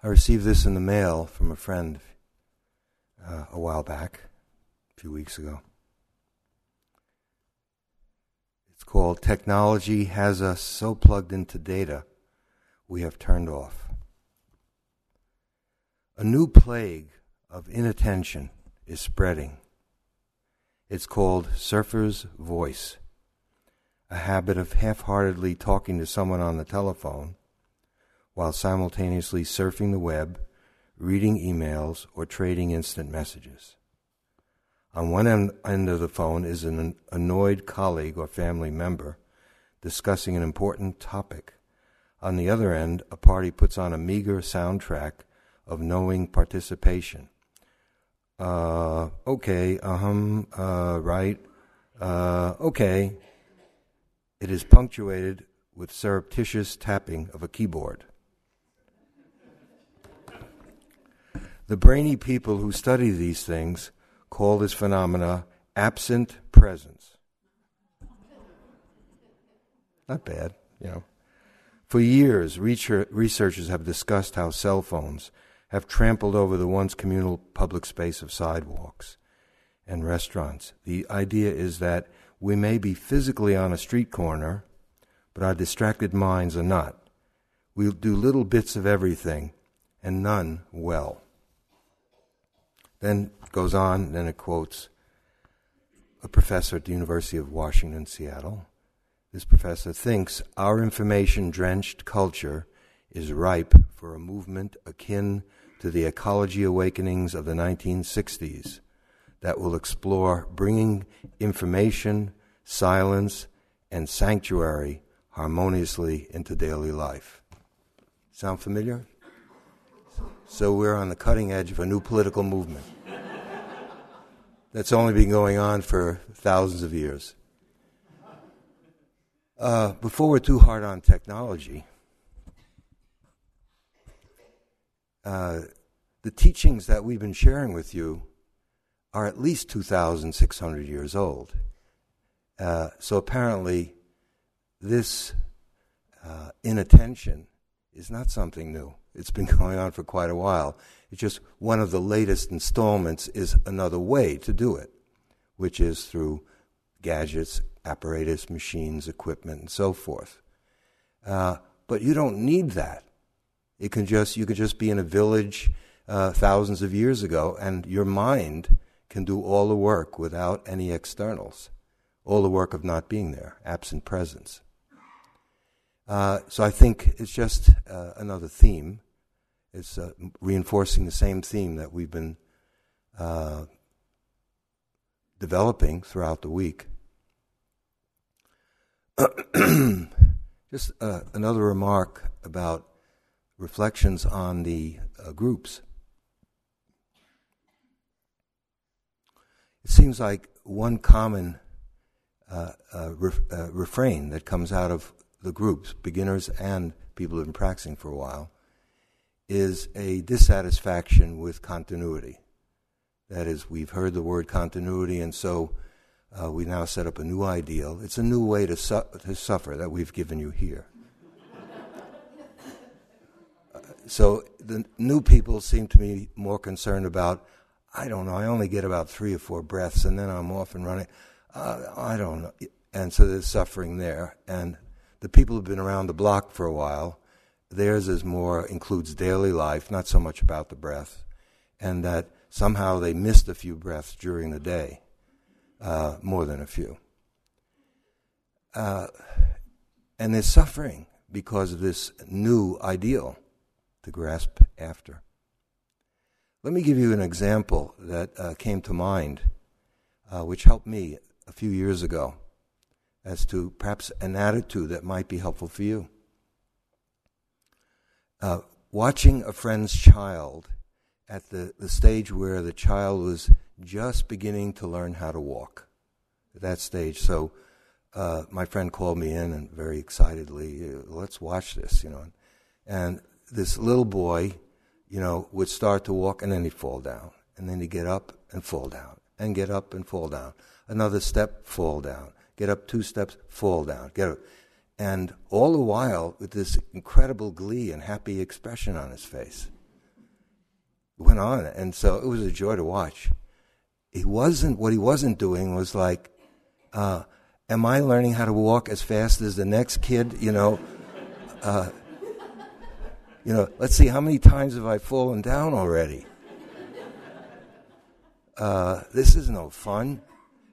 I received this in the mail from a friend a while back, a few weeks ago. It's called Technology Has Us So Plugged Into Data We Have Turned Off. A new plague of inattention is spreading. It's called Surfer's Voice, a habit of half-heartedly talking to someone on the telephone while simultaneously surfing the web, reading emails, or trading instant messages. On one end of the phone is an annoyed colleague or family member discussing an important topic. On the other end, a party puts on a meager soundtrack of knowing participation. Okay. It is punctuated with surreptitious tapping of a keyboard. The brainy people who study these things call this phenomena absent presence. Not bad, you know. For years, researchers have discussed how cell phones have trampled over the once communal public space of sidewalks and restaurants. The idea is that we may be physically on a street corner, but our distracted minds are not. We'll do little bits of everything, and none well. Then it goes on, and then it quotes a professor at the University of Washington, Seattle. This professor thinks our information-drenched culture is ripe for a movement akin to the ecology awakenings of the 1960s that will explore bringing information, silence, and sanctuary harmoniously into daily life. Sound familiar? So we're on the cutting edge of a new political movement that's only been going on for thousands of years. Before we're too hard on technology, the teachings that we've been sharing with you are at least 2,600 years old. So apparently this inattention is not something new. It's been going on for quite a while. It's just one of the latest installments is another way to do it, which is through gadgets, apparatus, machines, equipment, and so forth. But you don't need that. It can just you could just be in a village thousands of years ago, and your mind can do all the work without any externals, all the work of not being there, absent presence. So I think it's just another theme. It's reinforcing the same theme that we've been developing throughout the week. Just another remark about reflections on the groups. It seems like one common refrain that comes out of the groups, beginners and people who have been practicing for a while, is a dissatisfaction with continuity. That is, we've heard the word continuity, and so we now set up a new ideal. It's a new way to suffer that we've given you here. So the new people seem to be more concerned about, I don't know, I only get about 3 or 4 breaths, and then I'm off and running. I don't know. And so there's suffering there. And the people who've been around the block for a while, theirs is more, includes daily life, not so much about the breath, and that somehow they missed a few breaths during the day, more than a few. And they're suffering because of this new ideal to grasp after. Let me give you an example that came to mind, which helped me a few years ago, as to perhaps an attitude that might be helpful for you. Watching a friend's child at the stage where the child was just beginning to learn how to walk, at that stage. So my friend called me in and very excitedly, let's watch this, you know. And this little boy, you know, would start to walk and then he'd fall down. And then he'd get up and fall down. And get up and fall down. Another step, fall down. Get up 2 steps, fall down, get up. And all the while, with this incredible glee and happy expression on his face. went on. And so it was a joy to watch. What he wasn't doing was like, am I learning how to walk as fast as the next kid? Let's see, how many times have I fallen down already? This is no fun.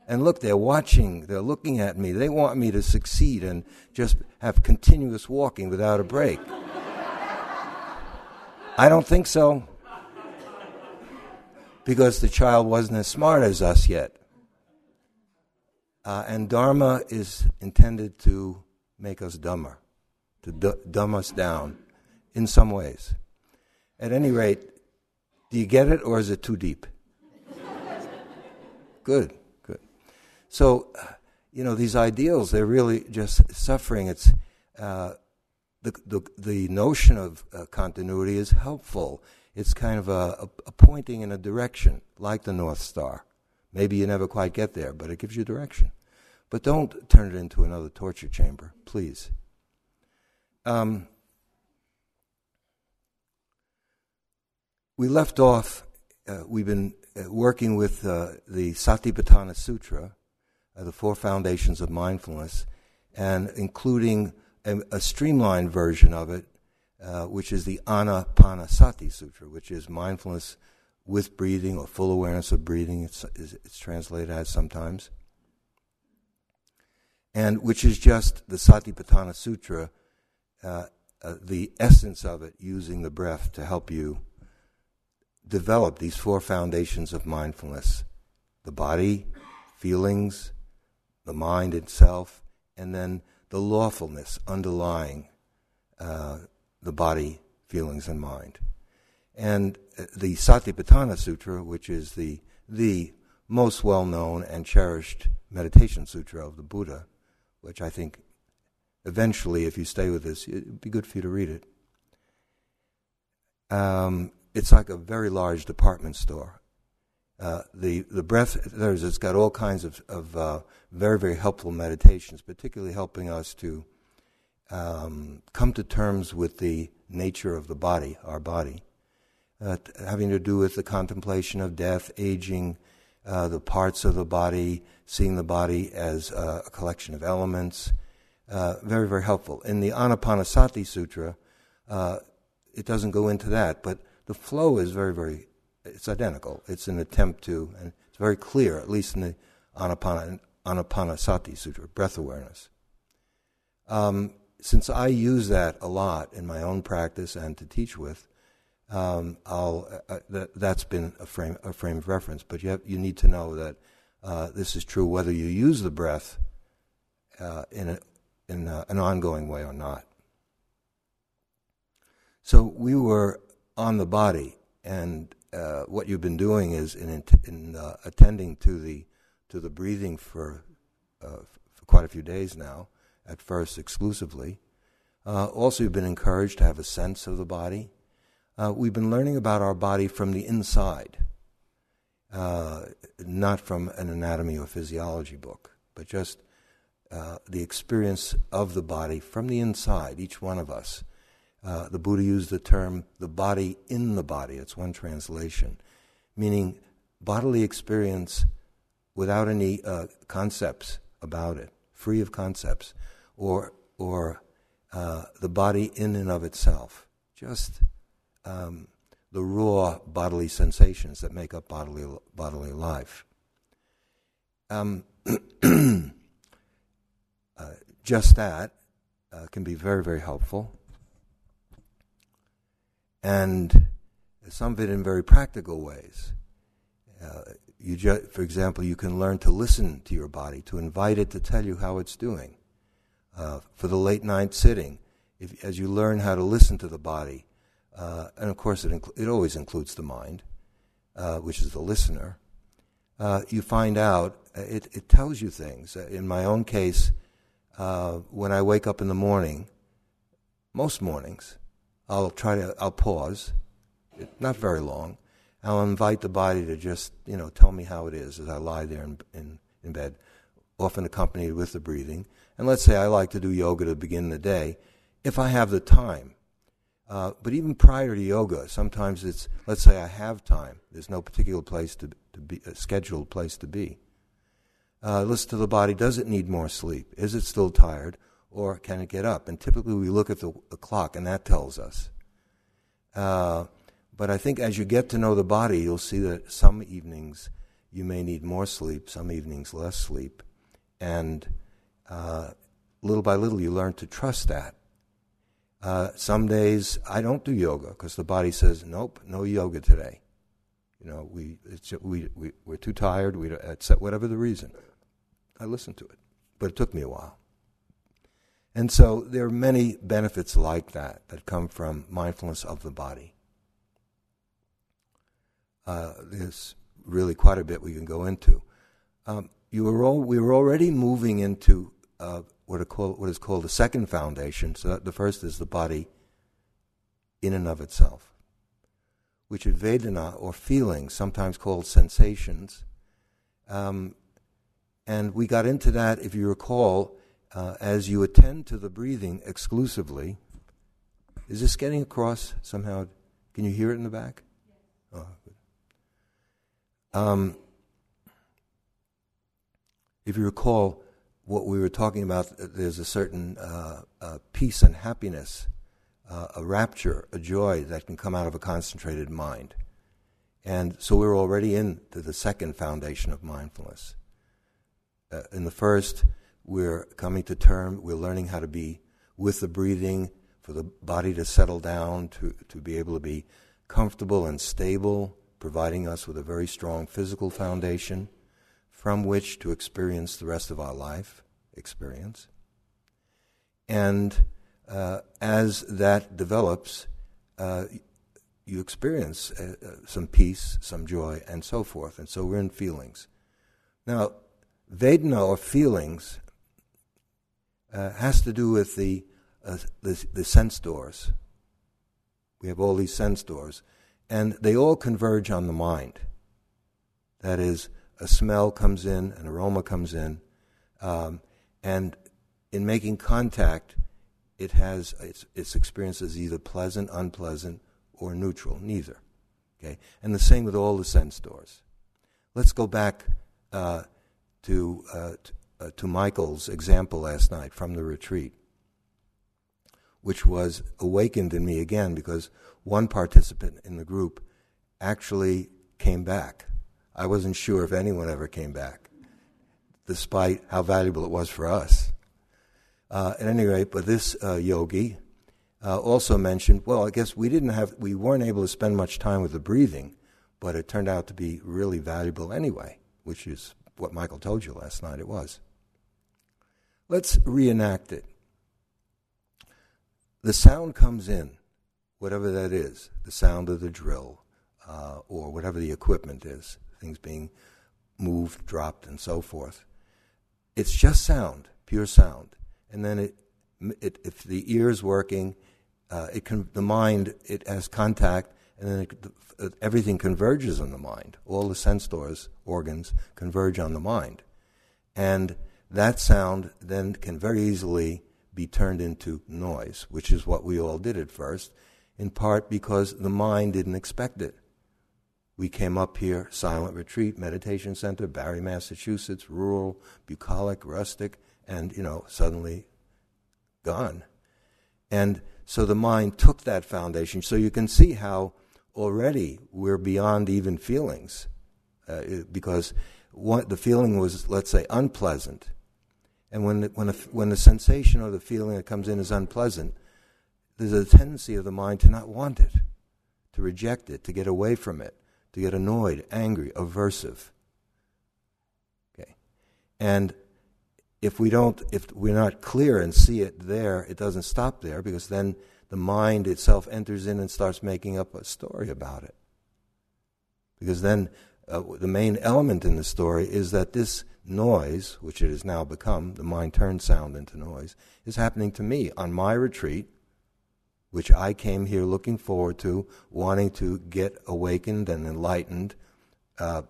And look, they're watching, they're looking at me. They want me to succeed and just have continuous walking without a break. I don't think so, because the child wasn't as smart as us yet. And Dharma is intended to make us dumber, to dumb us down in some ways. At any rate, do you get it, or is it too deep? Good. So, these ideals, they're really just suffering. It's the notion of continuity is helpful. It's kind of a pointing in a direction, like the North Star. Maybe you never quite get there, but it gives you direction. But don't turn it into another torture chamber, please. We left off, we've been working with the Satipatthana Sutta, the four foundations of mindfulness, and including a streamlined version of it, which is the Anapanasati Sutta, which is mindfulness with breathing, or full awareness of breathing, it's translated as sometimes, and which is just the Satipatthana Sutta, the essence of it, using the breath to help you develop these four foundations of mindfulness: the body, feelings, the mind itself, and then the lawfulness underlying the body, feelings, and mind. And the Satipatthana Sutta, which is the most well-known and cherished meditation sutra of the Buddha, which I think eventually, if you stay with this, it would be good for you to read it. It's like a very large department store. The breath, it's got all kinds of very, very helpful meditations, particularly helping us to come to terms with the nature of the body, our body. Having to do with the contemplation of death, aging, the parts of the body, seeing the body as a collection of elements. Very, very helpful. In the Anapanasati Sutra, it doesn't go into that, but the flow is very, very, it's identical. It's an attempt to, and it's very clear, at least in the Anapanasati Sutra, breath awareness. Since I use that a lot in my own practice and to teach with, that's been a frame of reference, but you need to know that this is true whether you use the breath in an ongoing way or not. So we were on the body, and what you've been doing is in attending to the breathing for quite a few days now. At first, exclusively. Also, you've been encouraged to have a sense of the body. We've been learning about our body from the inside, not from an anatomy or physiology book, but just the experience of the body from the inside, each one of us. The Buddha used the term, the body in the body. It's one translation, meaning bodily experience without any concepts about it, free of concepts, or the body in and of itself, just the raw bodily sensations that make up bodily life. Just that can be very, very helpful, and some of it in very practical ways. For example, you can learn to listen to your body, to invite it to tell you how it's doing. For the late night sitting, as you learn how to listen to the body, and of course it always includes the mind, which is the listener, you find out, it tells you things. In my own case, when I wake up in the morning, most mornings, I'll pause, not very long. I'll invite the body to just, tell me how it is as I lie there in bed, often accompanied with the breathing. And let's say I like to do yoga to begin the day. If I have the time, But even prior to yoga, sometimes it's, let's say I have time. There's no particular place to be, a scheduled place to be. Listen to the body. Does it need more sleep? Is it still tired? Or can it get up? And typically we look at the clock, and that tells us. But I think as you get to know the body, you'll see that some evenings you may need more sleep, some evenings less sleep. And little by little you learn to trust that. Some days I don't do yoga because the body says, nope, no yoga today. You know, we're too tired, whatever the reason. I listen to it, but it took me a while. And so there are many benefits like that that come from mindfulness of the body. There's really quite a bit we can go into. We were already moving into what is called the second foundation. So that the first is the body in and of itself, which is Vedana, or feelings, sometimes called sensations. And we got into that, if you recall, as you attend to the breathing exclusively. Is this getting across somehow? Can you hear it in the back? Oh, good. If you recall, what we were talking about, there's a certain peace and happiness, a rapture, a joy that can come out of a concentrated mind. And so we're already into the second foundation of mindfulness. In the first, we're coming to term, we're learning how to be with the breathing, for the body to settle down, to be able to be comfortable and stable, providing us with a very strong physical foundation from which to experience the rest of our life experience. And as that develops, you experience some peace, some joy, and so forth. And so we're in feelings. Now, Vedana, or feelings, has to do with the sense doors. We have all these sense doors, and they all converge on the mind. That is, a smell comes in, an aroma comes in, and in making contact, it has its experience is either pleasant, unpleasant, or neutral, neither. Okay, and the same with all the sense doors. Let's go back to Michael's example last night from the retreat, which was awakened in me again because one participant in the group actually came back. I wasn't sure if anyone ever came back, despite how valuable it was for us. At any rate, but this yogi also mentioned, well, I guess we weren't able to spend much time with the breathing, but it turned out to be really valuable anyway, which is what Michael told you last night it was. Let's reenact it. The sound comes in, whatever that is, the sound of the drill, or whatever the equipment is, things being moved, dropped, and so forth. It's just sound, pure sound. And then if the ear's working, the mind, it has contact, and then everything converges on the mind. All the sense doors, organs, converge on the mind. And that sound then can very easily be turned into noise, which is what we all did at first, in part because the mind didn't expect it. We came up here, silent retreat, meditation center, Barry, Massachusetts, rural, bucolic, rustic, and, suddenly gone. And so the mind took that foundation. So you can see how already we're beyond even feelings, because the feeling was, let's say, unpleasant. And when the sensation or the feeling that comes in is unpleasant, there's a tendency of the mind to not want it, to reject it, to get away from it, to get annoyed, angry, aversive. Okay, and if we're not clear and see it there, it doesn't stop there, because then the mind itself enters in and starts making up a story about it. Because then the main element in the story is that this noise, which it has now become, the mind turns sound into noise, is happening to me on my retreat, which I came here looking forward to, wanting to get awakened and enlightened,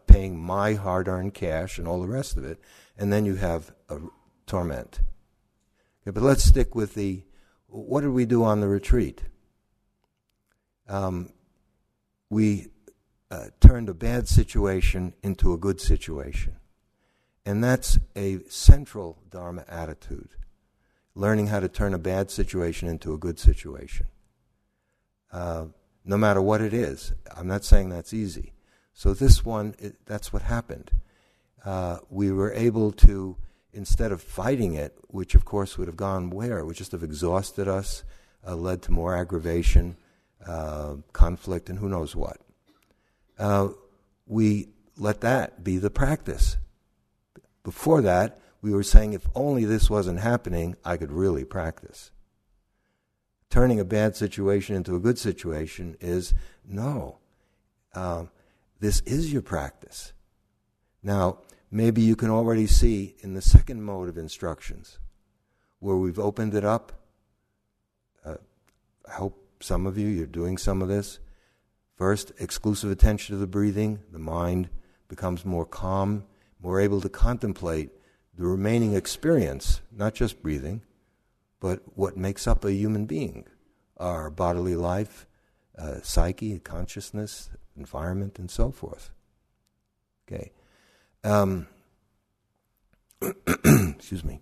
paying my hard-earned cash and all the rest of it, and then you have a torment. Okay, but let's stick with what did we do on the retreat? we turned a bad situation into a good situation. And that's a central Dharma attitude, learning how to turn a bad situation into a good situation, no matter what it is. I'm not saying that's easy. So this one, that's what happened. We were able to, instead of fighting it, which of course would have gone where? It would just have exhausted us, led to more aggravation, conflict, and who knows what. We let that be the practice. Before that, we were saying, if only this wasn't happening, I could really practice. Turning a bad situation into a good situation is, no, this is your practice. Now, maybe you can already see in the second mode of instructions, where we've opened it up, I hope some of you, you're doing some of this. First, exclusive attention to the breathing, the mind becomes more calm. We're able to contemplate the remaining experience, not just breathing, but what makes up a human being, our bodily life, psyche, consciousness, environment, and so forth. Okay. Excuse me.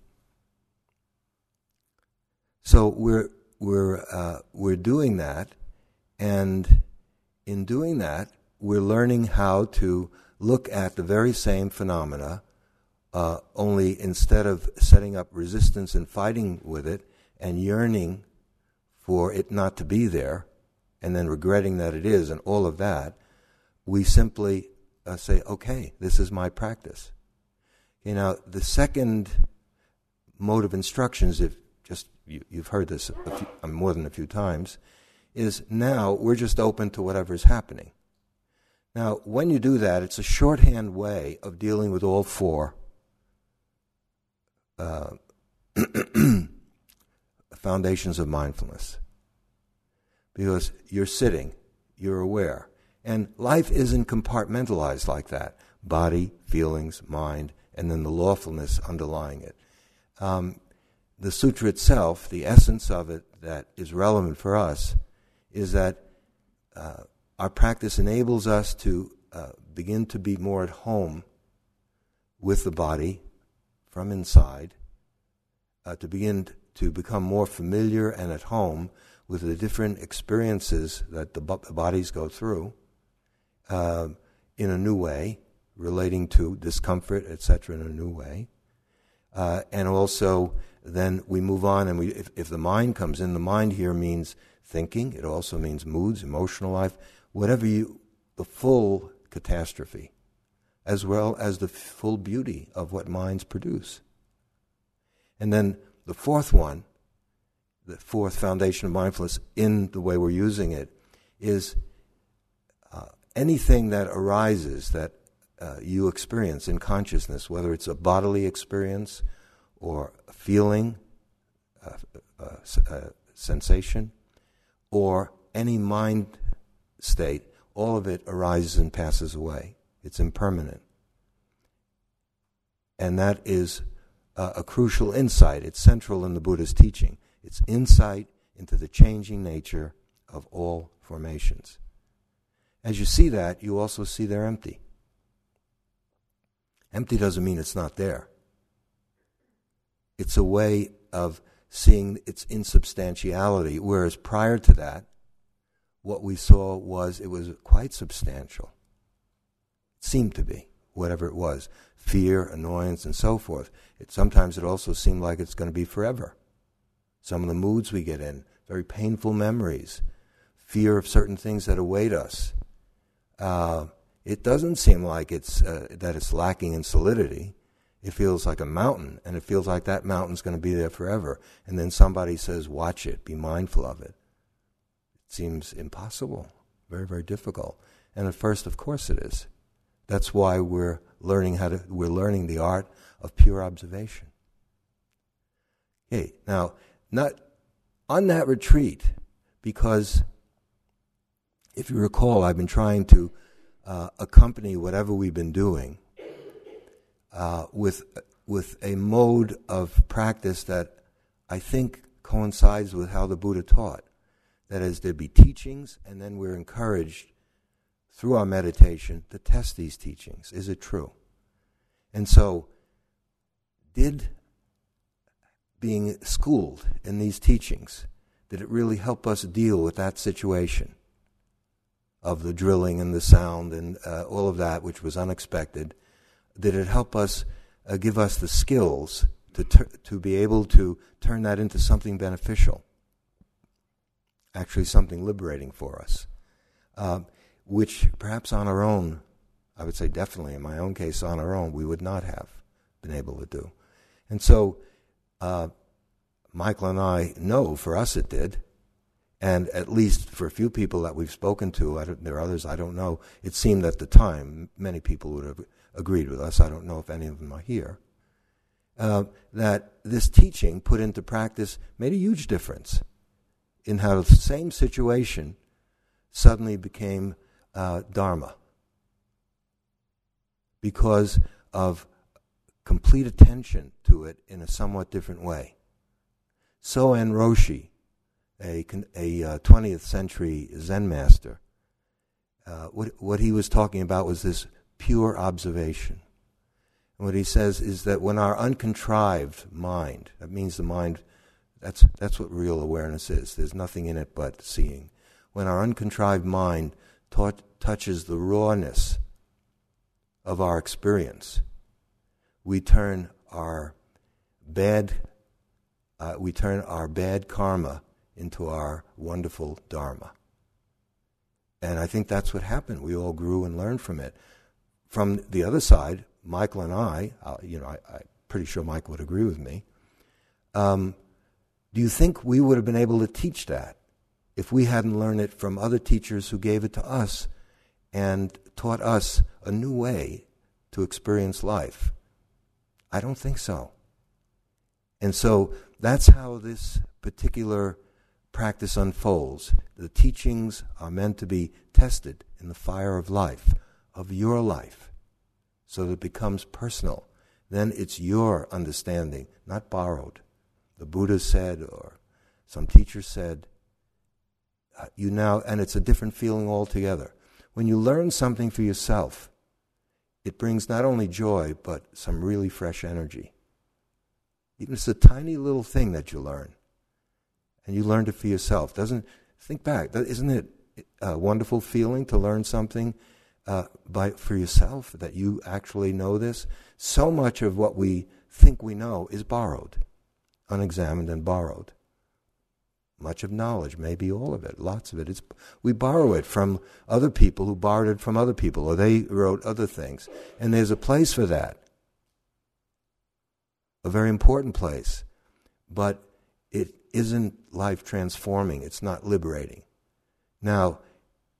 So we're doing that, and in doing that, we're learning how to look at the very same phenomena, only instead of setting up resistance and fighting with it and yearning for it not to be there and then regretting that it is and all of that, we simply say, okay, this is my practice. You know, the second mode of instructions, if just you've heard this more than a few times, is now we're just open to whatever's happening. Now, when you do that, it's a shorthand way of dealing with all four foundations of mindfulness. Because you're sitting, you're aware. And life isn't compartmentalized like that. Body, feelings, mind, and then the lawfulness underlying it. The sutra itself, the essence of it that is relevant for us, is that our practice enables us to begin to be more at home with the body from inside, to begin to become more familiar and at home with the different experiences that the bodies go through in a new way, relating to discomfort, etc., in a new way. And also then we move on, and if the mind comes in, the mind here means thinking. It also means moods, emotional life, whatever the full catastrophe, as well as the full beauty of what minds produce. And then the fourth one, the fourth foundation of mindfulness in the way we're using it, is anything that arises that you experience in consciousness, whether it's a bodily experience or a feeling, a sensation, or any mind state, all of it arises and passes away. It's impermanent. And that is a crucial insight. It's central in the Buddha's teaching. It's insight into the changing nature of all formations. As you see that, you also see they're empty. Empty doesn't mean it's not there. It's a way of seeing its insubstantiality, whereas prior to that, what we saw was it was quite substantial. It seemed to be, whatever it was, fear, annoyance, and so forth. Sometimes it also seemed like it's going to be forever. Some of the moods we get in, very painful memories, fear of certain things that await us. It doesn't seem like it's lacking in solidity. It feels like a mountain, and it feels like that mountain's going to be there forever. And then somebody says, watch it, be mindful of it. Seems impossible, very, very difficult. And at first, of course, it is. That's why we're learning the art of pure observation. Okay, now, not on that retreat, because if you recall, I've been trying to accompany whatever we've been doing with a mode of practice that I think coincides with how the Buddha taught. That is, there'd be teachings, and then we're encouraged through our meditation to test these teachings. Is it true? And so, did being schooled in these teachings, did it really help us deal with that situation of the drilling and the sound and all of that, which was unexpected? Did it help us give us the skills to be able to turn that into something beneficial, actually something liberating for us, which perhaps on our own, I would say definitely in my own case on our own, we would not have been able to do. And so Michael and I know for us it did, and at least for a few people that we've spoken to, there are others I don't know, it seemed at the time many people would have agreed with us, I don't know if any of them are here, that this teaching put into practice made a huge difference in how the same situation suddenly became Dharma because of complete attention to it in a somewhat different way. So An Roshi, a 20th century Zen master, what he was talking about was this pure observation. And what he says is that when our uncontrived mind, that means the mind, that's what real awareness is. There's nothing in it but seeing. When our uncontrived mind touches the rawness of our experience, we turn our bad karma into our wonderful dharma. And I think that's what happened. We all grew and learned from it. From the other side, Michael and I'm pretty sure Michael would agree with me. Do you think we would have been able to teach that if we hadn't learned it from other teachers who gave it to us and taught us a new way to experience life? I don't think so. And so that's how this particular practice unfolds. The teachings are meant to be tested in the fire of life, of your life, so that it becomes personal. Then it's your understanding, not borrowed. The Buddha said, or some teacher said, and it's a different feeling altogether. When you learn something for yourself, it brings not only joy, but some really fresh energy. Even it's a tiny little thing that you learn, and you learned it for yourself. Think back, isn't it a wonderful feeling to learn something for yourself, that you actually know this? So much of what we think we know is borrowed, unexamined and borrowed. Much of knowledge, maybe all of it, lots of it. We borrow it from other people who borrowed it from other people, or they wrote other things. And there's a place for that, a very important place. But it isn't life-transforming. It's not liberating. Now,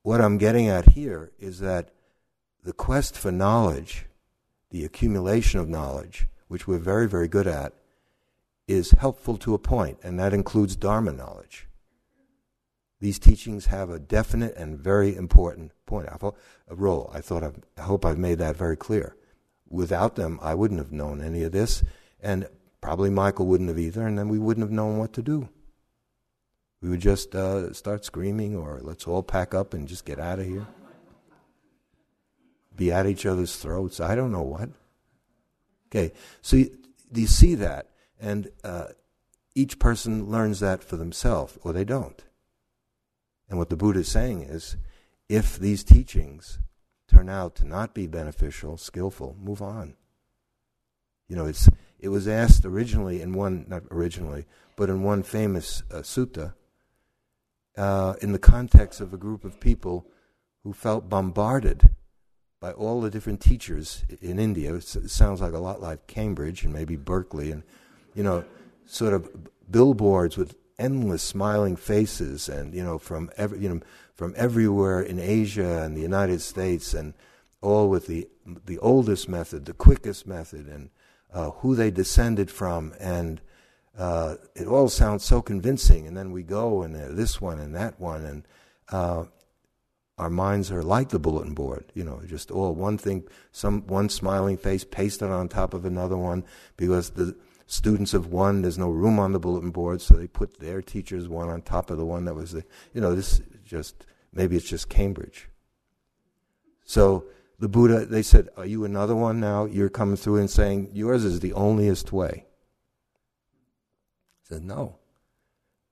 what I'm getting at here is that the quest for knowledge, the accumulation of knowledge, which we're very, very good at, is helpful to a point, and that includes Dharma knowledge. These teachings have a definite and very important role. I hope I've made that very clear. Without them, I wouldn't have known any of this, and probably Michael wouldn't have either, and then we wouldn't have known what to do. We would just start screaming, or let's all pack up and just get out of here. Be at each other's throats. I don't know what. Okay, so do you see that? And each person learns that for themselves, or they don't. And what the Buddha is saying is, if these teachings turn out to not be beneficial, skillful, move on. You know, it was asked originally in one famous sutta, in the context of a group of people who felt bombarded by all the different teachers in India. It sounds like a lot like Cambridge and maybe Berkeley and, you know, sort of billboards with endless smiling faces, and from everywhere in Asia and the United States, and all with the oldest method, the quickest method, and who they descended from, and it all sounds so convincing. And then we go, and this one and that one, and our minds are like the bulletin board, just all one thing, one smiling face pasted on top of another one, because the students of one, there's no room on the bulletin board, so they put their teachers one on top of the one that was the, you know, this just, maybe it's just Cambridge. So the Buddha, they said, are you another one now? You're coming through and saying, yours is the onlyest way. He said, no.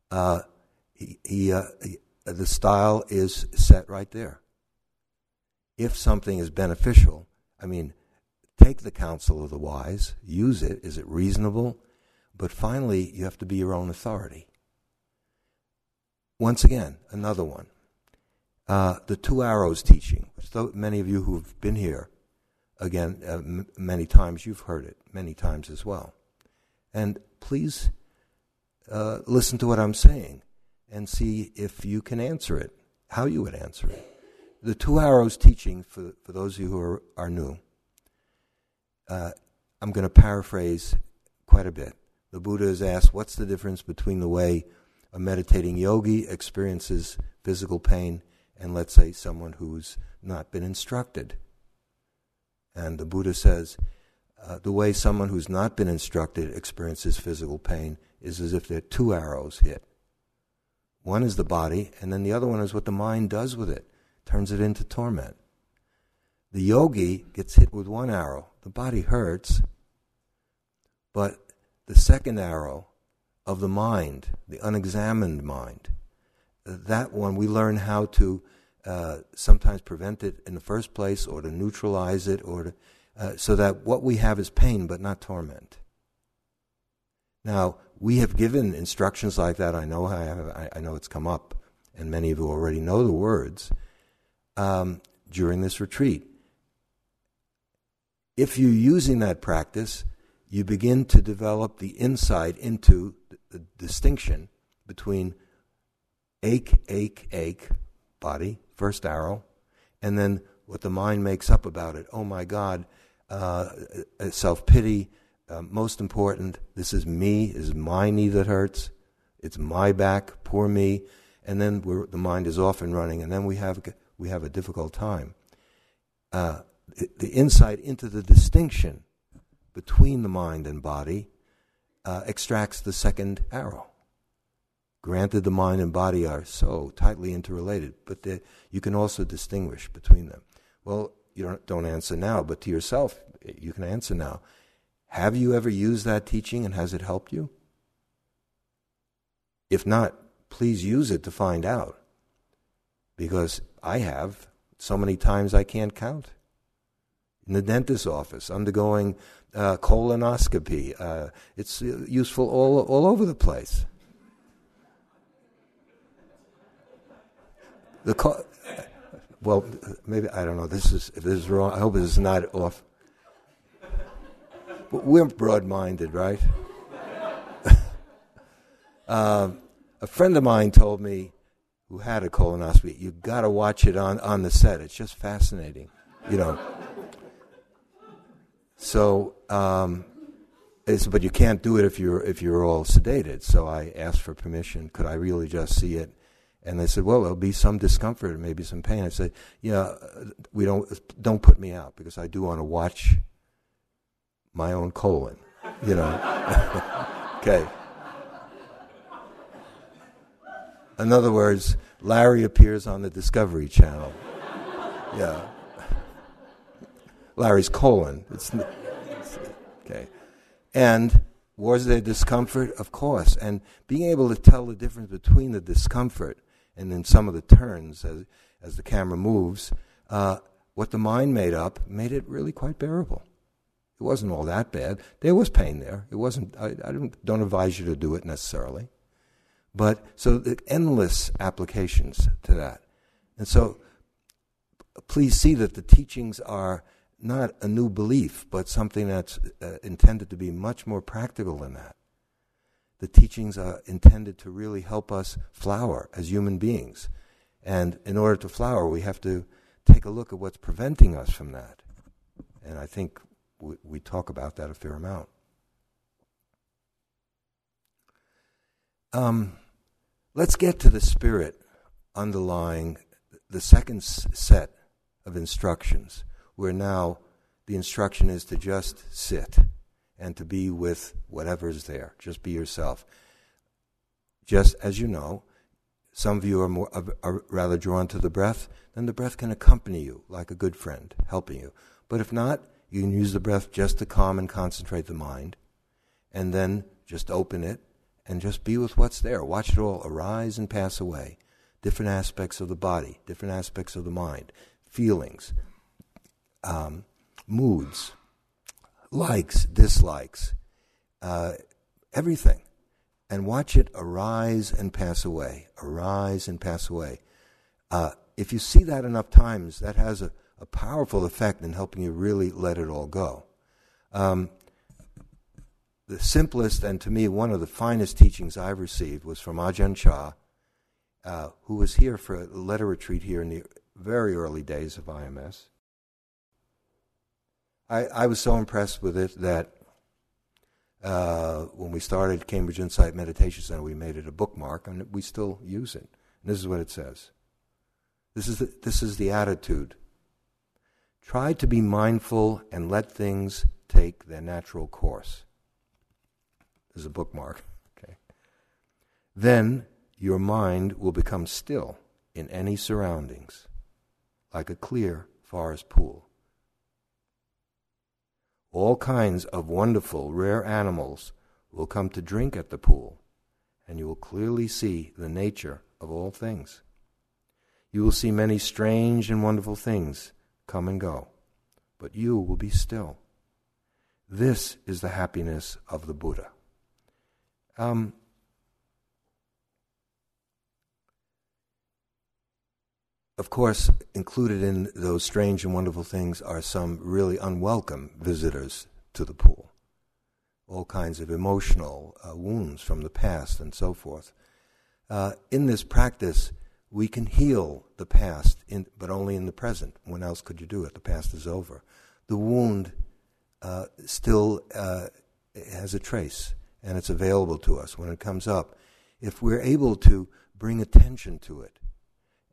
The style is set right there. If something is beneficial, I mean, take the counsel of the wise, use it, is it reasonable? But finally, you have to be your own authority. Once again, another one. The 2 arrows teaching, so many of you who've been here, again, many times, you've heard it many times as well. And please listen to what I'm saying and see if you can answer it, how you would answer it. The 2 arrows teaching, for those of you who are new, I'm going to paraphrase quite a bit. The Buddha is asked, what's the difference between the way a meditating yogi experiences physical pain and, let's say, someone who's not been instructed? And the Buddha says, the way someone who's not been instructed experiences physical pain is as if there are 2 arrows hit. One is the body, and then the other one is what the mind does with it, turns it into torment. The yogi gets hit with 1 arrow. The body hurts, but the second arrow of the mind, the unexamined mind, that one we learn how to sometimes prevent it in the first place, or to neutralize it, or to, so that what we have is pain but not torment. Now, we have given instructions like that. I know it's come up, and many of you already know the words during this retreat. If you're using that practice, you begin to develop the insight into the distinction between ache, body, first arrow, and then what the mind makes up about it. Oh my God, self-pity, most important, this is me, this is my knee that hurts, it's my back, poor me, and then the mind is off and running, and then we have a difficult time. The insight into the distinction between the mind and body extracts the second arrow. Granted, the mind and body are so tightly interrelated, but you can also distinguish between them. Well, you don't answer now, but to yourself, you can answer now. Have you ever used that teaching, and has it helped you? If not, please use it to find out, because I have so many times I can't count. In the dentist's office, undergoing colonoscopy. It's useful all over the place. Well, maybe, I don't know, if this is wrong, I hope this is not off. But we're broad-minded, right? A friend of mine told me, who had a colonoscopy, you've got to watch it on the set. It's just fascinating, you know. So, but you can't do it if you're all sedated. So I asked for permission. Could I really just see it? And they said, well, there'll be some discomfort, maybe some pain. I said, yeah, we don't put me out, because I do want to watch my own colon, you know. Okay. In other words, Larry appears on the Discovery Channel. Yeah. Larry's colon. Okay. And was there discomfort? Of course. And being able to tell the difference between the discomfort and then some of the turns as the camera moves, what the mind made up made it really quite bearable. It wasn't all that bad. There was pain there. It wasn't. I don't advise you to do it necessarily. But so the endless applications to that. And so please see that the teachings are not a new belief, but something that's intended to be much more practical than that. The teachings are intended to really help us flower as human beings. And in order to flower, we have to take a look at what's preventing us from that. And I think we talk about that a fair amount. Let's get to the spirit underlying the second set of instructions, where now the instruction is to just sit and to be with whatever's there. Just be yourself. Just as you know, some of you are rather drawn to the breath, then the breath can accompany you like a good friend, helping you. But if not, you can use the breath just to calm and concentrate the mind, and then just open it and just be with what's there. Watch it all arise and pass away. Different aspects of the body, different aspects of the mind, feelings, moods, likes, dislikes, everything. And watch it arise and pass away, arise and pass away. If you see that enough times, that has a powerful effect in helping you really let it all go. The simplest and to me one of the finest teachings I've received was from Ajahn Chah, who was here for a letter retreat here in the very early days of IMS. I was so impressed with it that when we started Cambridge Insight Meditation Center, we made it a bookmark, and we still use it. And this is what it says. This is the attitude. Try to be mindful and let things take their natural course. This is a bookmark. Okay. Then your mind will become still in any surroundings, like a clear forest pool. All kinds of wonderful, rare animals will come to drink at the pool, and you will clearly see the nature of all things. You will see many strange and wonderful things come and go, but you will be still. This is the happiness of the Buddha. Of course, included in those strange and wonderful things are some really unwelcome visitors to the pool. All kinds of emotional wounds from the past and so forth. In this practice, we can heal the past, but only in the present. When else could you do it? The past is over. The wound still has a trace, and it's available to us when it comes up. If we're able to bring attention to it,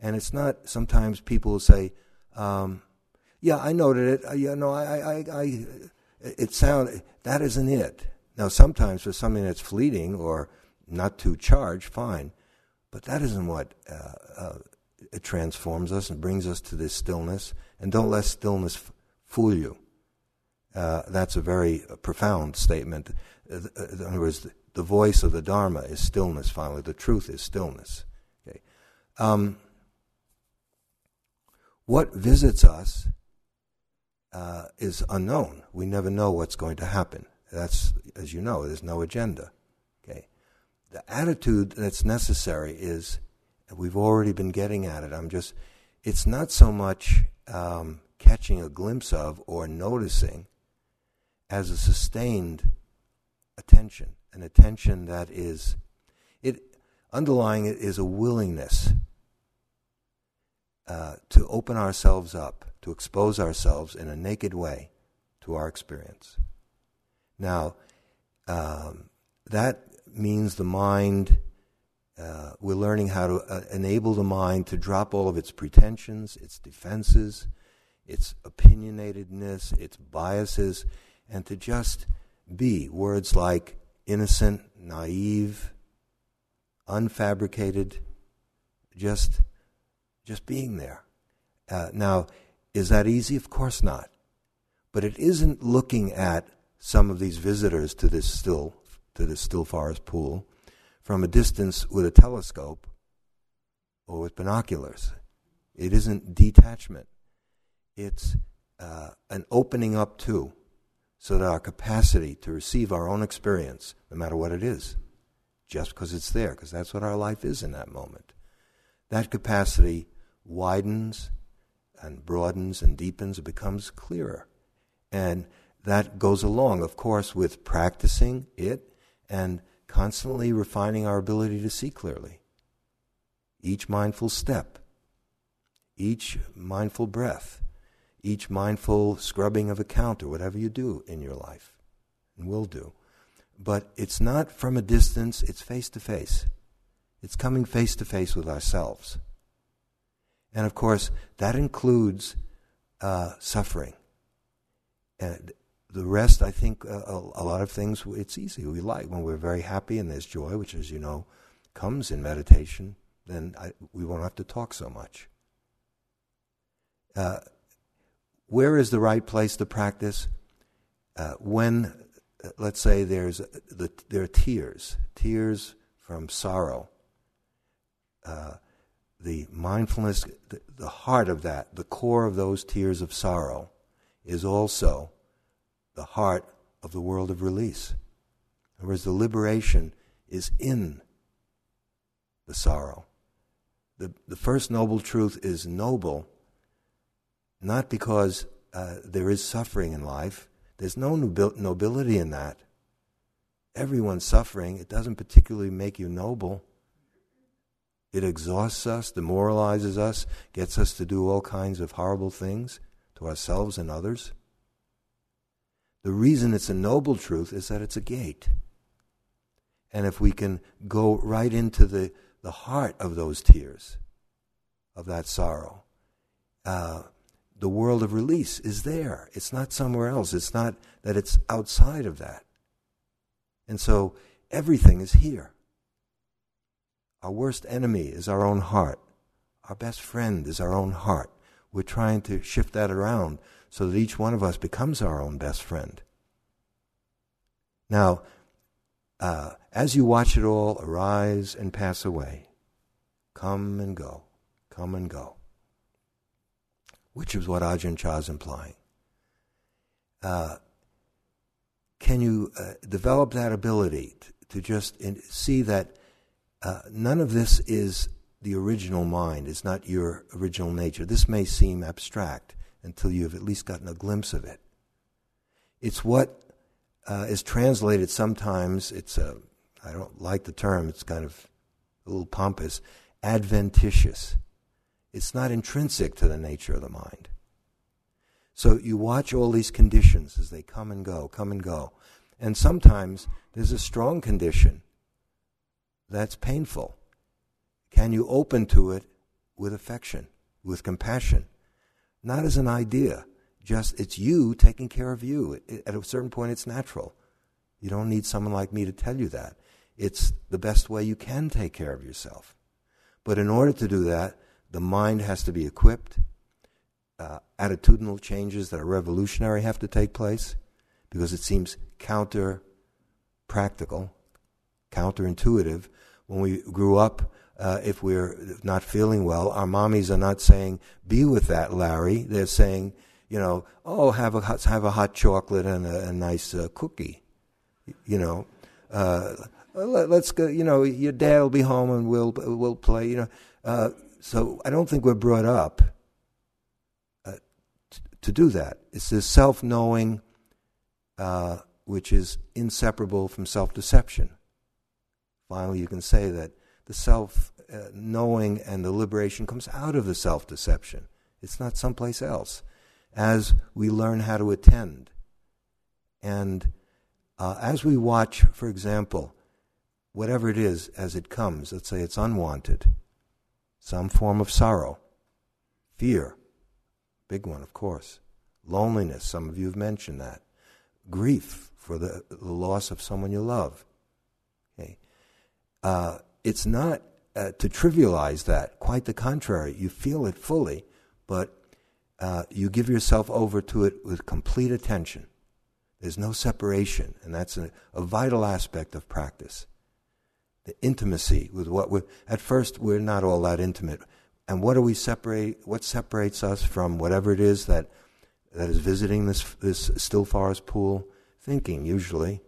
and it's not, sometimes people will say, yeah, I noted it, you know, I it sounded, that isn't it. Now, sometimes for something that's fleeting or not too charged, fine, but that isn't what it transforms us and brings us to this stillness, and don't let stillness fool you. That's a very profound statement. In other words, the voice of the Dharma is stillness, finally. The truth is stillness. Okay. What visits us is unknown. We never know what's going to happen. That's, as you know, there's no agenda. Okay, the attitude that's necessary is, and we've already been getting at it. It's not so much catching a glimpse of or noticing, as a sustained attention, an attention that is, underlying it is a willingness. To open ourselves up, to expose ourselves in a naked way to our experience. Now, that means the mind, we're learning how to enable the mind to drop all of its pretensions, its defenses, its opinionatedness, its biases, and to just be. Words like innocent, naive, unfabricated, just being there. Now, is that easy? Of course not. But it isn't looking at some of these visitors to this still forest pool from a distance with a telescope or with binoculars. It isn't detachment. It's an opening up to, so that our capacity to receive our own experience, no matter what it is, just because it's there, because that's what our life is in that moment. That capacity widens and broadens and deepens and becomes clearer. And that goes along, of course, with practicing it and constantly refining our ability to see clearly. Each mindful step, each mindful breath, each mindful scrubbing of a counter, whatever you do in your life and will do. But it's not from a distance, it's face to face. It's coming face to face with ourselves. And of course, that includes suffering. And The rest, I think, a lot of things, it's easy. We like when we're very happy and there's joy, which, as you know, comes in meditation, then we won't have to talk so much. Where is the right place to practice? When, let's say, there are tears from sorrow. The mindfulness, the heart of that, the core of those tears of sorrow is also the heart of the world of release. Whereas the liberation is in the sorrow. The first noble truth is noble, not because there is suffering in life. There's no nobility in that. Everyone's suffering. It doesn't particularly make you noble. It exhausts us, demoralizes us, gets us to do all kinds of horrible things to ourselves and others. The reason it's a noble truth is that it's a gate. And if we can go right into the heart of those tears, of that sorrow, the world of release is there. It's not somewhere else. It's not that it's outside of that. And so everything is here. Our worst enemy is our own heart. Our best friend is our own heart. We're trying to shift that around so that each one of us becomes our own best friend. Now, as you watch it all arise and pass away, come and go, come and go, which is what Ajahn Chah is implying. Can you develop that ability to just see that none of this is the original mind, it's not your original nature. This may seem abstract until you've at least gotten a glimpse of it. It's what is translated sometimes, I don't like the term, it's kind of a little pompous, adventitious. It's not intrinsic to the nature of the mind. So you watch all these conditions as they come and go, come and go. And sometimes there's a strong condition that's painful. Can you open to it with affection, with compassion? Not as an idea, just it's you taking care of you. At a certain point, it's natural. You don't need someone like me to tell you that. It's the best way you can take care of yourself. But in order to do that, the mind has to be equipped. Attitudinal changes that are revolutionary have to take place because it seems counter-practical, counterintuitive. When we grew up, if we're not feeling well, our mommies are not saying, be with that, Larry. They're saying, have a hot chocolate and a nice cookie. Let's go, your dad will be home and we'll play, So I don't think we're brought up to do that. It's this self-knowing which is inseparable from self-deception. Finally, you can say that the self-knowing and the liberation comes out of the self-deception. It's not someplace else. As we learn how to attend, and as we watch, for example, whatever it is as it comes, let's say it's unwanted, some form of sorrow, fear, big one, of course, loneliness, some of you have mentioned that, grief for the loss of someone you love. Okay. It's not to trivialize that. Quite the contrary. You feel it fully, but you give yourself over to it with complete attention. There's no separation, and that's a vital aspect of practice. The intimacy with what at first we're not all that intimate. And what do we separate? What separates us from whatever it is that is visiting this still forest pool? Thinking, usually.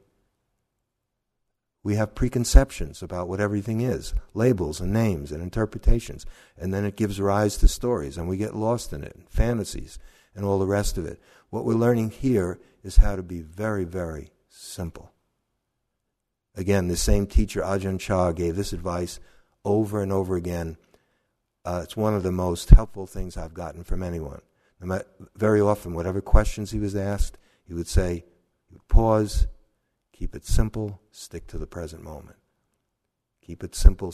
We have preconceptions about what everything is, labels and names and interpretations, and then it gives rise to stories, and we get lost in it, and fantasies, and all the rest of it. What we're learning here is how to be very, very simple. Again, the same teacher, Ajahn Chah, gave this advice over and over again. It's one of the most helpful things I've gotten from anyone. Very often, whatever questions he was asked, he would say, pause, keep it simple, stick to the present moment. Keep it simple,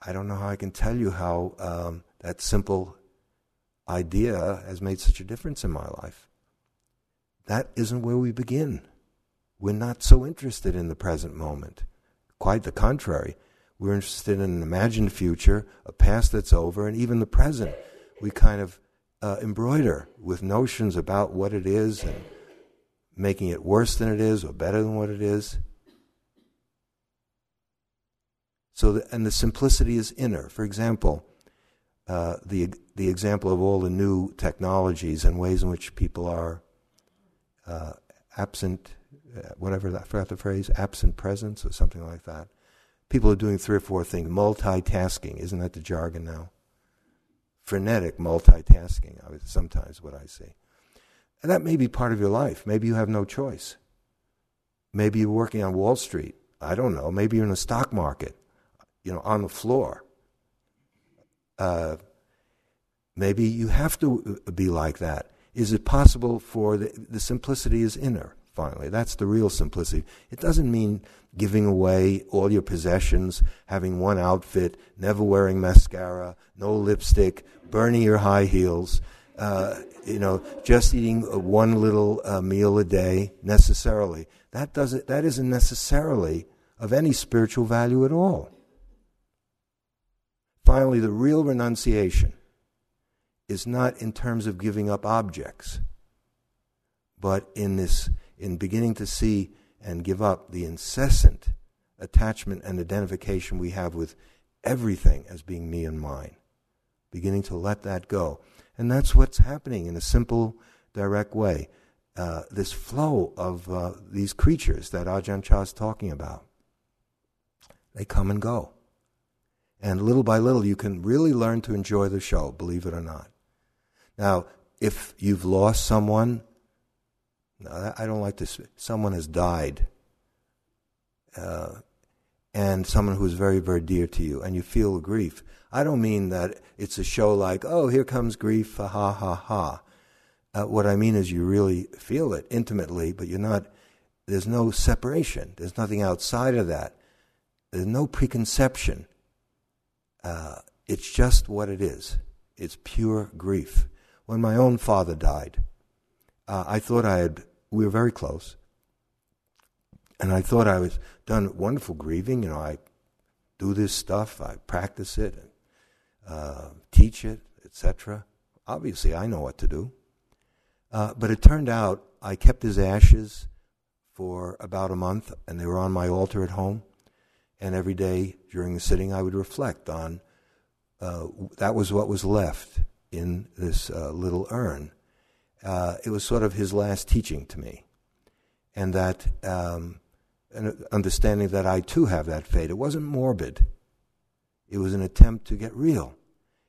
I don't know how I can tell you how that simple idea has made such a difference in my life. that isn't where we begin. We're not so interested in the present moment. Quite the contrary. We're interested in an imagined future, a past that's over, and even the present. We kind of embroider with notions about what it is and making it worse than it is or better than what it is. So, and the simplicity is inner. For example, the example of all the new technologies and ways in which people are absent, whatever, I forgot the phrase, absent presence or something like that. People are doing three or four things. Multitasking, isn't that the jargon now? Frenetic multitasking, sometimes what I see. And that may be part of your life. Maybe you have no choice. Maybe you're working on Wall Street. I don't know. Maybe you're in the stock market, on the floor. Maybe you have to be like that. Is it possible for the simplicity is inner? Finally, that's the real simplicity. It doesn't mean giving away all your possessions, having one outfit, never wearing mascara, no lipstick, burning your high heels, just eating one little meal a day necessarily. That isn't necessarily of any spiritual value at all. Finally, the real renunciation is not in terms of giving up objects, but in beginning to see and give up the incessant attachment and identification we have with everything as being me and mine, beginning to let that go. And that's what's happening in a simple, direct way. This flow of these creatures that Ajahn Chah is talking about, they come and go. And little by little, you can really learn to enjoy the show, believe it or not. Now, if you've lost someone, no, I don't like this. Someone has died, and someone who is very, very dear to you, and you feel the grief. I don't mean that it's a show like, oh, here comes grief, ha, ha, ha, ha. What I mean is you really feel it intimately, but you're not, there's no separation. There's nothing outside of that. There's no preconception. It's just what it is. It's pure grief. When my own father died, I thought we were very close, and I thought I was done wonderful grieving. I do this stuff, I practice it, and, teach it, etc. Obviously, I know what to do. But it turned out I kept his ashes for about a month, and they were on my altar at home. And every day during the sitting, I would reflect on that was what was left in this little urn. It was sort of his last teaching to me, and that an understanding that I too have that fate. It wasn't morbid. It was an attempt to get real,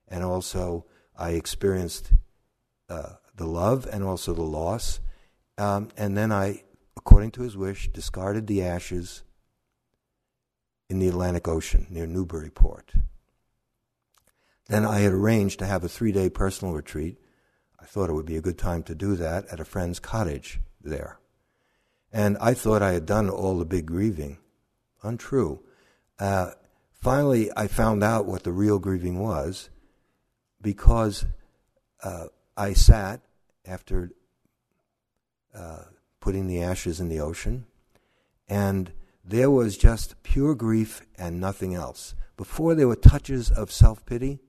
and also I experienced the love and also the loss, and then I, according to his wish, discarded the ashes in the Atlantic Ocean near Newburyport. Then I had arranged to have a 3-day personal retreat. I thought it would be a good time to do that at a friend's cottage there. And I thought I had done all the big grieving. Untrue. Finally, I found out what the real grieving was because I sat after putting the ashes in the ocean, and there was just pure grief and nothing else. Before, there were touches of self-pity,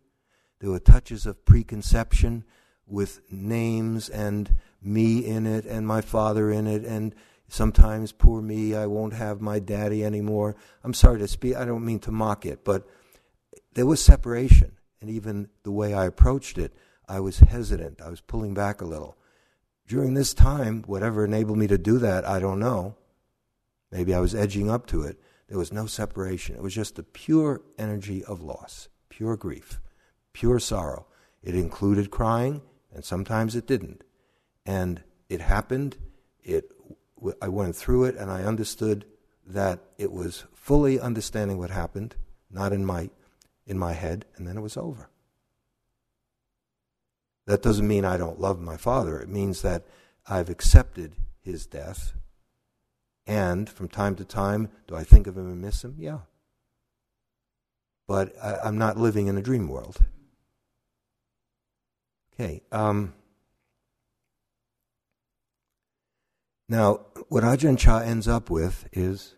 there were touches of preconception, with names and me in it and my father in it, and sometimes, poor me, I won't have my daddy anymore. I'm sorry to speak, I don't mean to mock it, but there was separation, and even the way I approached it, I was hesitant, I was pulling back a little. During this time, whatever enabled me to do that, I don't know. Maybe I was edging up to it. There was no separation. It was just the pure energy of loss, pure grief, pure sorrow. It included crying, and sometimes it didn't. And it happened, I went through it, and I understood that it was fully understanding what happened, not in my head, and then it was over. That doesn't mean I don't love my father. It means that I've accepted his death, and from time to time, do I think of him and miss him? Yeah. But I'm not living in a dream world. Okay. Now, what Ajahn Chah ends up with is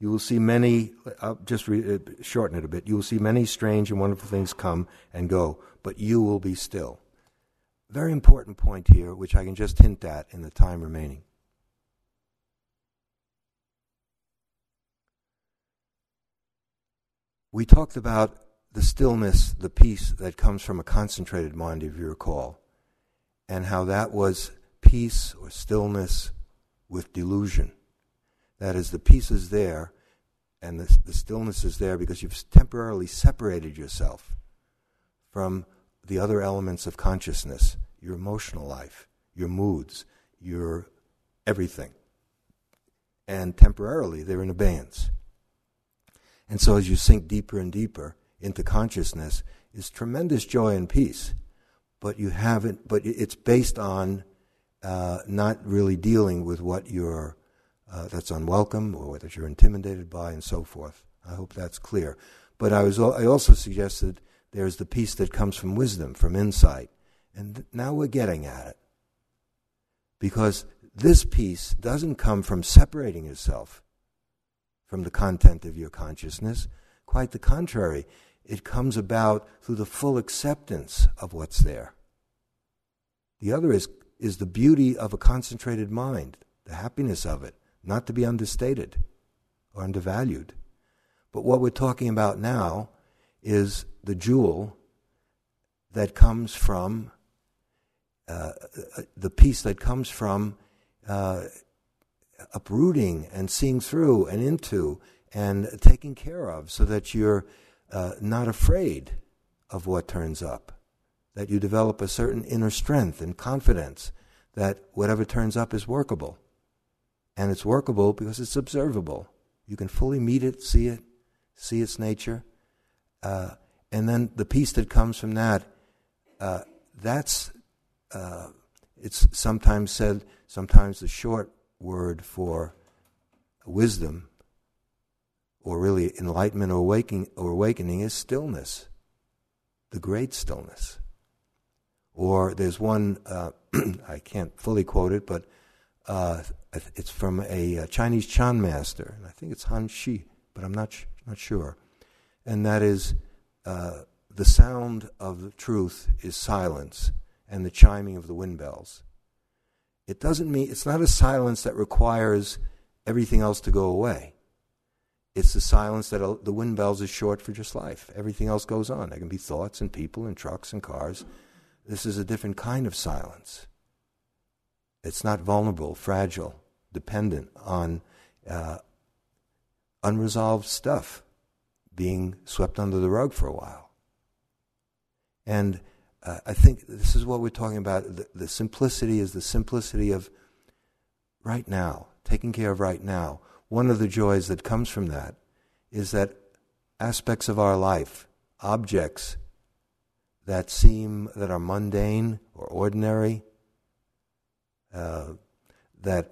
you will see many, I'll just shorten it a bit, you will see many strange and wonderful things come and go, but you will be still. Very important point here, which I can just hint at in the time remaining. We talked about the stillness, the peace that comes from a concentrated mind, if you recall, and how that was peace or stillness with delusion. That is, the peace is there, and the stillness is there because you've temporarily separated yourself from the other elements of consciousness, your emotional life, your moods, your everything. And temporarily, they're in abeyance. And so as you sink deeper and deeper into consciousness, is tremendous joy and peace, but you haven't. But it's based on not really dealing with what you're that's unwelcome or that you're intimidated by, and so forth. I hope that's clear. But I also suggested there's the peace that comes from wisdom, from insight, and now we're getting at it, because this peace doesn't come from separating yourself from the content of your consciousness. Quite the contrary. It comes about through the full acceptance of what's there. The other is the beauty of a concentrated mind, the happiness of it, not to be understated or undervalued. But what we're talking about now is the jewel that comes from, the peace that comes from uprooting and seeing through and into and taking care of, so that you're not afraid of what turns up, that you develop a certain inner strength and confidence that whatever turns up is workable. And it's workable because it's observable. You can fully meet it, see its nature. And then the peace that comes from that, it's sometimes said, sometimes the short word for wisdom, or really enlightenment or awakening, is stillness, the great stillness. Or there's one, I can't fully quote it, but it's from a Chinese Chan master, and I think it's Han Shi, but I'm not sure. And that is, the sound of the truth is silence, and the chiming of the wind bells. It doesn't mean, it's not a silence that requires everything else to go away. It's the silence that the wind bells is short for just life. Everything else goes on. There can be thoughts and people and trucks and cars. This is a different kind of silence. It's not vulnerable, fragile, dependent on unresolved stuff being swept under the rug for a while. And I think this is what we're talking about. The simplicity is the simplicity of right now, taking care of right now. One of the joys that comes from that is that aspects of our life, objects that are mundane or ordinary, that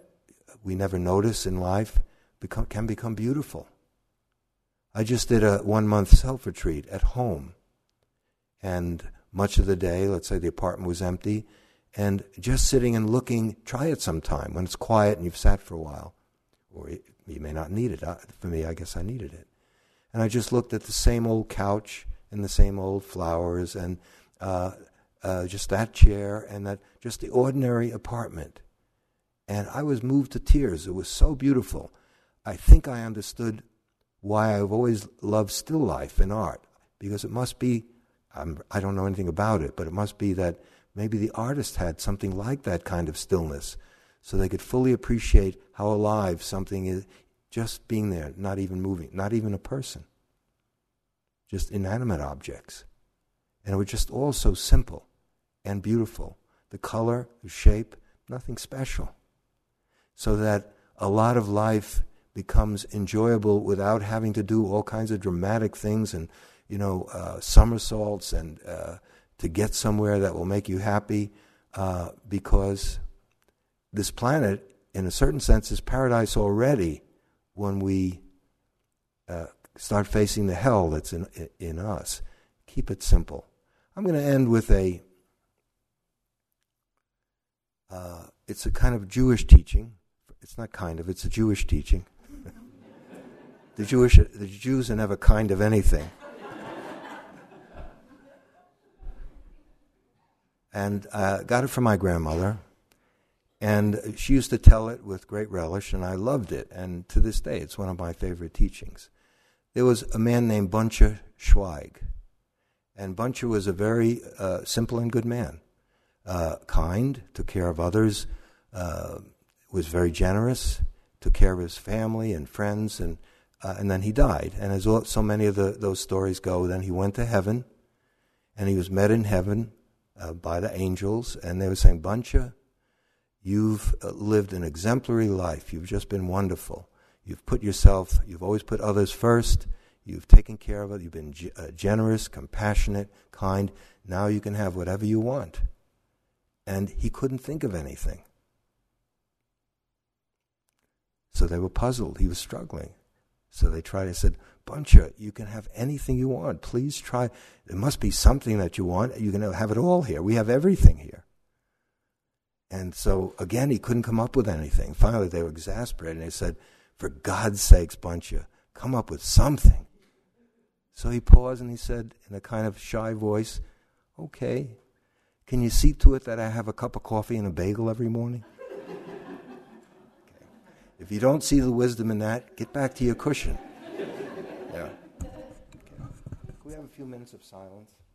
we never notice in life, can become beautiful. I just did a 1-month self-retreat at home, and much of the day, let's say the apartment was empty, and just sitting and looking, try it sometime when it's quiet and you've sat for a while. Or you may not need it. For me, I guess I needed it. And I just looked at the same old couch and the same old flowers and just that chair and that just the ordinary apartment. And I was moved to tears. It was so beautiful. I think I understood why I've always loved still life in art, because it must be, I don't know anything about it, but it must be that maybe the artist had something like that kind of stillness, so they could fully appreciate how alive something is, just being there, not even moving, not even a person, just inanimate objects. And it was just all so simple and beautiful. The color, the shape, nothing special. So that a lot of life becomes enjoyable without having to do all kinds of dramatic things and, somersaults and to get somewhere that will make you happy, because this planet, in a certain sense, is paradise already when we start facing the hell that's in us. Keep it simple. I'm going to end with a It's a kind of Jewish teaching. It's not kind of, it's a Jewish teaching. The Jews didn't have a kind of anything. And I got it from my grandmother. And she used to tell it with great relish, and I loved it. And to this day, it's one of my favorite teachings. There was a man named Buncher Schweig. And Buncher was a very simple and good man. Kind, took care of others, was very generous, took care of his family and friends, and then he died. And as so many of those stories go, then he went to heaven, and he was met in heaven by the angels, and they were saying, Buncher, you've lived an exemplary life. You've just been wonderful. You've always put others first. You've taken care of it. You've been generous, compassionate, kind. Now you can have whatever you want. And he couldn't think of anything. So they were puzzled. He was struggling. So they tried and said, Buncher, you can have anything you want. Please try. There must be something that you want. You can have it all here. We have everything here. And so, again, he couldn't come up with anything. Finally, they were exasperated, and they said, for God's sakes, Buncher, come up with something. So he paused, and he said, in a kind of shy voice, okay, can you see to it that I have a cup of coffee and a bagel every morning? Okay. If you don't see the wisdom in that, get back to your cushion. Yeah. Okay. Can we have a few minutes of silence?